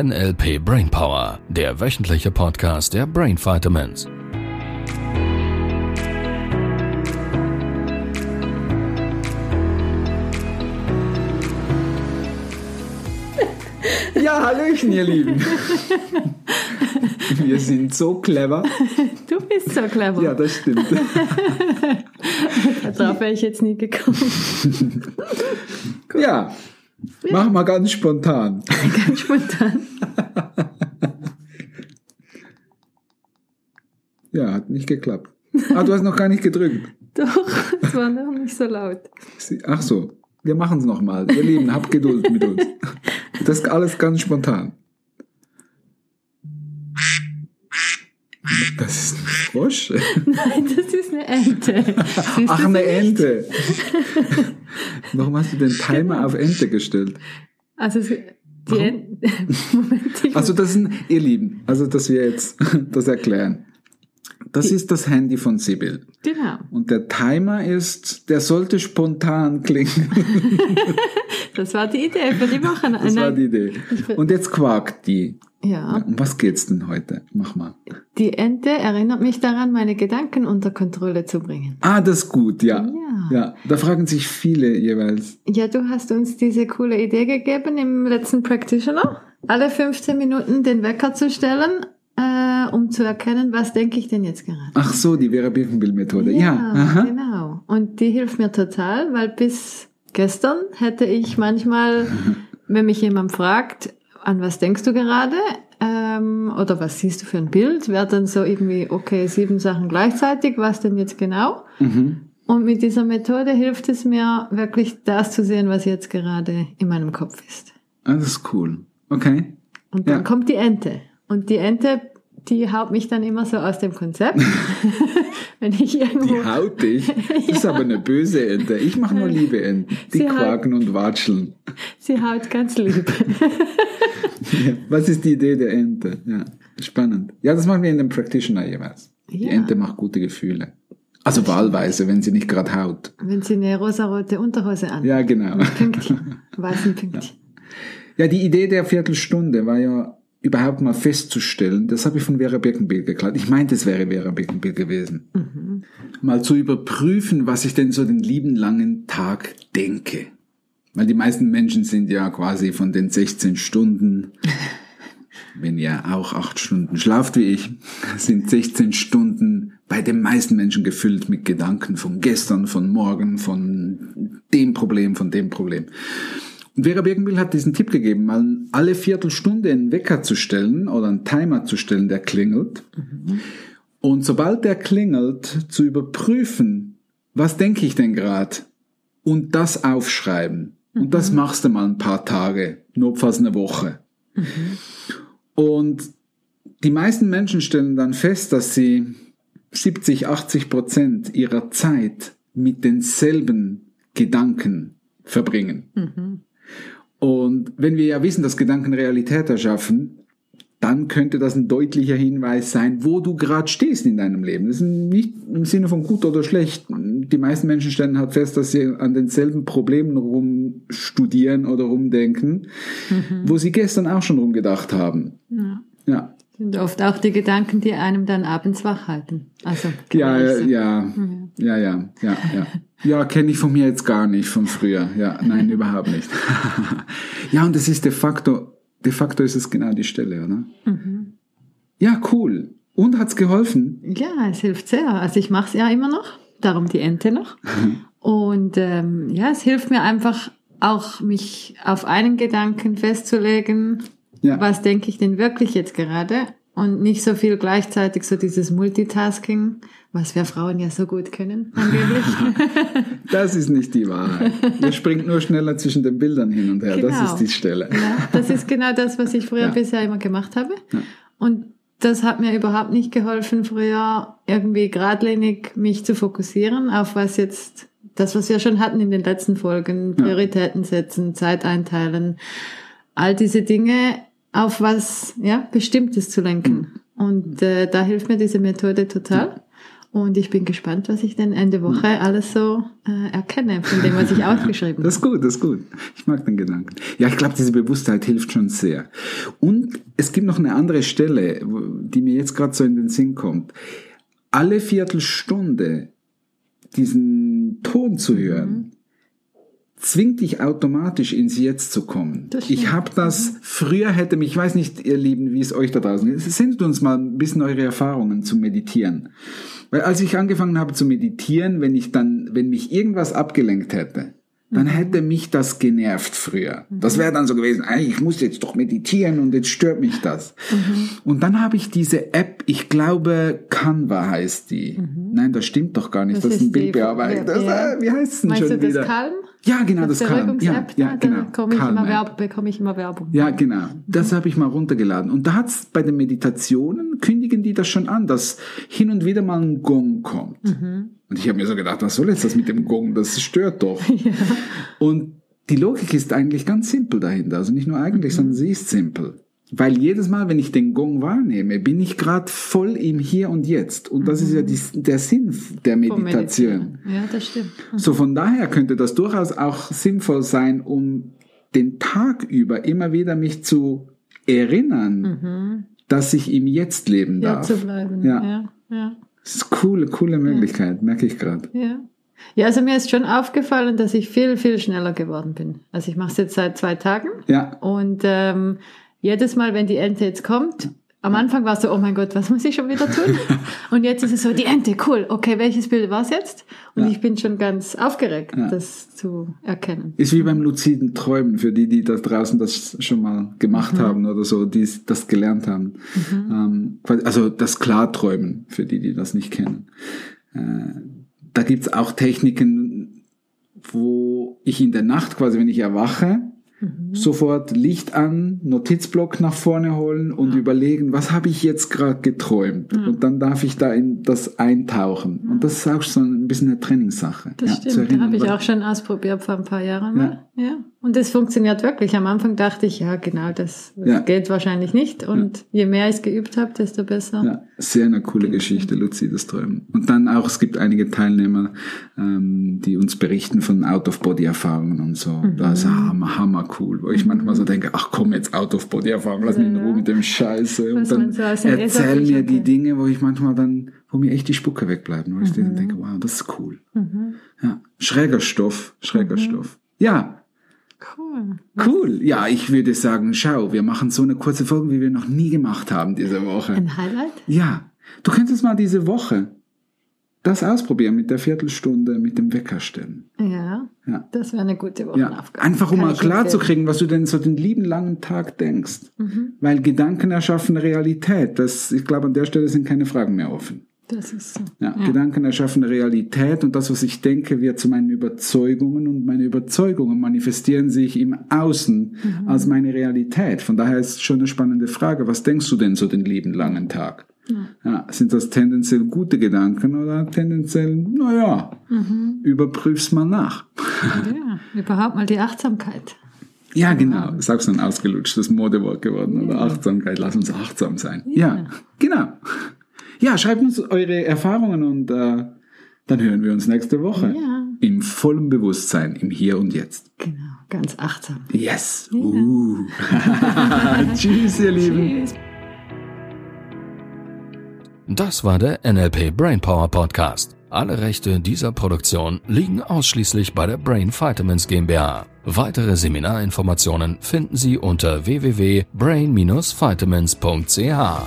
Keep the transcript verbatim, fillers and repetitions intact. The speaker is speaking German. N L P Brain Power, der wöchentliche Podcast der Brain Vitamins. Ja, hallöchen, ihr Lieben. Wir sind so clever. Du bist so clever. Ja, das stimmt. Darauf wäre ich jetzt nie gekommen. Ja, mach mal ganz spontan. Ganz spontan. Ja, hat nicht geklappt. Ah, du hast noch gar nicht gedrückt. Doch, es war noch nicht so laut. Ach so, wir machen es nochmal. Ihr Lieben, habt Geduld mit uns. Das ist alles ganz spontan. Das ist ein Frosch? Nein, das ist eine Ente. Siehst Ach, eine Ente. Warum hast du den Timer auf Ente gestellt? Also, die Ente. Moment, ich also das sind, ihr Lieben, also dass wir jetzt das erklären. Das ist das Handy von Sibylle. Genau. Und der Timer ist, der sollte spontan klingen. Das war die Idee für die Woche. Das war die Idee. Und jetzt quakt die. Ja. Um was geht's denn heute? Mach mal. Die Ente erinnert mich daran, meine Gedanken unter Kontrolle zu bringen. Ah, das ist gut, ja. Ja. Ja. Da fragen sich viele jeweils. Ja, du hast uns diese coole Idee gegeben im letzten Practitioner. Alle fünfzehn Minuten den Wecker zu stellen, Äh, um zu erkennen, was denke ich denn jetzt gerade. Ach so, die Vera Birkenbihl Methode. Ja, ja. Aha. Genau. Und die hilft mir total, weil bis gestern hätte ich manchmal, wenn mich jemand fragt, an was denkst du gerade ähm, oder was siehst du für ein Bild, wäre dann so irgendwie, okay, sieben Sachen gleichzeitig, was denn jetzt genau? Mhm. Und mit dieser Methode hilft es mir, wirklich das zu sehen, was jetzt gerade in meinem Kopf ist. Ah, das ist cool. Okay. Und dann ja. kommt die Ente. Und die Ente, die haut mich dann immer so aus dem Konzept. Wenn ich irgendwo die haut dich? Das ja. ist aber eine böse Ente. Ich mache nur liebe Enten. Die sie quaken haut, und watscheln. Sie haut ganz lieb. Ja. Was ist die Idee der Ente? Ja, spannend. Ja, das machen wir in dem Practitioner jeweils. Ja. Die Ente macht gute Gefühle. Also wahlweise, wenn sie nicht gerade haut. Wenn sie eine rosarote Unterhose anhat. Ja, genau. Mit Pünktchen, weißen Pünktchen. Ja. ja, die Idee der Viertelstunde war ja, überhaupt mal festzustellen, das habe ich von Vera Birkenbihl geklaut. Ich meinte, es wäre Vera Birkenbihl gewesen. Mhm. Mal zu überprüfen, was ich denn so den lieben langen Tag denke. Weil die meisten Menschen sind ja quasi von den sechzehn Stunden, wenn ihr auch acht Stunden schlaft wie ich, sind sechzehn Stunden bei den meisten Menschen gefüllt mit Gedanken von gestern, von morgen, von dem Problem, von dem Problem. Und Vera Birkenbihl hat diesen Tipp gegeben, mal alle Viertelstunde einen Wecker zu stellen oder einen Timer zu stellen, der klingelt. Mhm. Und sobald der klingelt, zu überprüfen, was denke ich denn gerade? Und das aufschreiben. Mhm. Und das machst du mal ein paar Tage, notfalls eine Woche. Mhm. Und die meisten Menschen stellen dann fest, dass sie siebzig, achtzig Prozent ihrer Zeit mit denselben Gedanken verbringen. Mhm. Und wenn wir ja wissen, dass Gedanken Realität erschaffen, dann könnte das ein deutlicher Hinweis sein, wo du gerade stehst in deinem Leben. Das ist nicht im Sinne von gut oder schlecht. Die meisten Menschen stellen halt fest, dass sie an denselben Problemen rumstudieren oder rumdenken, mhm. wo sie gestern auch schon rumgedacht haben. Ja. ja. Sind oft auch die Gedanken, die einem dann abends wach halten. Also, ja, ja, ja, mhm. ja, ja, ja, ja. Ja, kenne ich von mir jetzt gar nicht, von früher. Ja, nein, überhaupt nicht. Ja, und das ist de facto, de facto ist es genau die Stelle, oder? Mhm. Ja, cool. Und hat's geholfen? Ja, es hilft sehr. Also ich mache es ja immer noch, darum die Ente noch. Und ähm, ja, es hilft mir einfach auch, mich auf einen Gedanken festzulegen. Ja. Was denke ich denn wirklich jetzt gerade? Und nicht so viel gleichzeitig, so dieses Multitasking, was wir Frauen ja so gut können, angeblich. Das ist nicht die Wahrheit. Ihr springt nur schneller zwischen den Bildern hin und her. Genau. Das ist die Stelle. Ja, das ist genau das, was ich früher ja. bisher immer gemacht habe. Ja. Und das hat mir überhaupt nicht geholfen, früher irgendwie geradlinig mich zu fokussieren auf was jetzt, das, was wir schon hatten in den letzten Folgen, Prioritäten setzen, Zeit einteilen, all diese Dinge auf was ja Bestimmtes zu lenken. Und äh, da hilft mir diese Methode total. Und ich bin gespannt, was ich denn Ende Woche alles so äh, erkenne von dem, was ich aufgeschrieben habe. Das ist gut, das ist gut. Ich mag den Gedanken. Ja, ich glaube, diese Bewusstheit hilft schon sehr. Und es gibt noch eine andere Stelle, die mir jetzt gerade so in den Sinn kommt. Alle Viertelstunde diesen Ton zu hören, mhm. zwingt dich automatisch ins Jetzt zu kommen. Ich habe das, früher hätte mich, ich weiß nicht, ihr Lieben, wie es euch da draußen geht, sendet uns mal ein bisschen eure Erfahrungen zu meditieren. Weil als ich angefangen habe zu meditieren, wenn ich dann, wenn mich irgendwas abgelenkt hätte, dann hätte mich das genervt früher. Das wäre dann so gewesen, ich muss jetzt doch meditieren und jetzt stört mich das. Mhm. Und dann habe ich diese App, ich glaube Canva heißt die. Mhm. Nein, das stimmt doch gar nicht, das, das ist ein Bildbearbeitung. Ja. Wie heißt es denn schon wieder? Meinst du das Calm? Ja, genau, das, das Calm. Ja, ja, genau. Da bekomme ich, Werb- ich immer Werbung. Ja, genau, das mhm. habe ich mal runtergeladen. Und da hat es bei den Meditationen, kündigen die das schon an, dass hin und wieder mal ein Gong kommt. Mhm. Und ich habe mir so gedacht, was soll jetzt das mit dem Gong? Das stört doch. Ja. Und die Logik ist eigentlich ganz simpel dahinter. Also nicht nur eigentlich, mhm. sondern sie ist simpel. Weil jedes Mal, wenn ich den Gong wahrnehme, bin ich gerade voll im Hier und Jetzt. Und das mhm. ist ja die, der Sinn der Meditation. Ja, das stimmt. Mhm. So von daher könnte das durchaus auch sinnvoll sein, um den Tag über immer wieder mich zu erinnern, mhm. dass ich im Jetzt leben ja, darf. Zu bleiben. Ja, ja, ja. Das ist eine coole, coole Möglichkeit, ja. merke ich gerade. Ja. Ja, also mir ist schon aufgefallen, dass ich viel, viel schneller geworden bin. Also ich mache es jetzt seit zwei Tagen. Ja. Und ähm, jedes Mal, wenn die Ente jetzt kommt, am Anfang war es so, oh mein Gott, was muss ich schon wieder tun? Und jetzt ist es so, die Ente, cool, okay, welches Bild war es jetzt? Und ja. ich bin schon ganz aufgeregt, ja. das zu erkennen. Ist wie beim luziden Träumen, für die, die da draußen das schon mal gemacht mhm. haben oder so, die das gelernt haben. Mhm. Also das Klarträumen, für die, die das nicht kennen. Da gibt's auch Techniken, wo ich in der Nacht quasi, wenn ich erwache, Mhm. sofort Licht an, Notizblock nach vorne holen und ja. überlegen, was habe ich jetzt gerade geträumt? Ja. Und dann darf ich da in das eintauchen. Ja. Und das ist auch so ein bisschen eine Trainingssache. Das ja, stimmt, zu erinnern, habe ich auch schon ausprobiert vor ein paar Jahren mal. Ja. Ja. Und das funktioniert wirklich. Am Anfang dachte ich, ja genau, das, das ja. geht wahrscheinlich nicht. Und ja. je mehr ich es geübt habe, desto besser. Ja. Sehr eine coole Geschichte, luzides Träumen. Und dann auch, es gibt einige Teilnehmer, ähm, die uns berichten von Out-of-Body-Erfahrungen und so. Mhm. Das ist hammer, hammer cool, wo ich manchmal so denke, ach komm, jetzt Out-of-Body-Erfahrung, lass ja, mich in Ruhe mit dem Scheiße. Und dann so erzähl mir die Dinge, wo ich manchmal dann, wo mir echt die Spucke wegbleibt. Wo mhm. ich dann denke, wow, das ist cool. Mhm. Ja. Schräger Stoff, schräger mhm. Stoff. Ja. Cool. Cool. Ja, ich würde sagen, schau, wir machen so eine kurze Folge, wie wir noch nie gemacht haben diese Woche. Ein Highlight? Ja. Du könntest mal diese Woche das ausprobieren mit der Viertelstunde, mit dem Wecker stellen. Ja, ja. Das wäre eine gute Wochenaufgabe. Ja. Einfach um mal klarzukriegen, was du denn so den lieben langen Tag denkst. Mhm. Weil Gedanken erschaffen Realität. Das, ich glaube, an der Stelle sind keine Fragen mehr offen. Das ist so. Ja, ja. Gedanken erschaffen Realität und das, was ich denke, wird zu meinen Überzeugungen und meine Überzeugungen manifestieren sich im Außen mhm. als meine Realität. Von daher ist es schon eine spannende Frage, was denkst du denn so den lieben langen Tag? Ja. Ja, sind das tendenziell gute Gedanken oder tendenziell, naja, mhm. überprüf's mal nach. Ja, überhaupt mal die Achtsamkeit. Ja, genau. Ist auch so ein ausgelutschtes Modewort geworden. Ja. Oder Achtsamkeit, lass uns achtsam sein. Ja, ja genau. Ja, schreibt uns eure Erfahrungen und äh, dann hören wir uns nächste Woche. Ja. Im vollen Bewusstsein, im Hier und Jetzt. Genau, ganz achtsam. Yes. Ja. Uh. Tschüss, ihr Lieben. Tschüss. Das war der N L P Brain Power Podcast. Alle Rechte dieser Produktion liegen ausschließlich bei der Brain Vitamins GmbH. Weitere Seminarinformationen finden Sie unter w w w punkt brain dash vitamins punkt c h.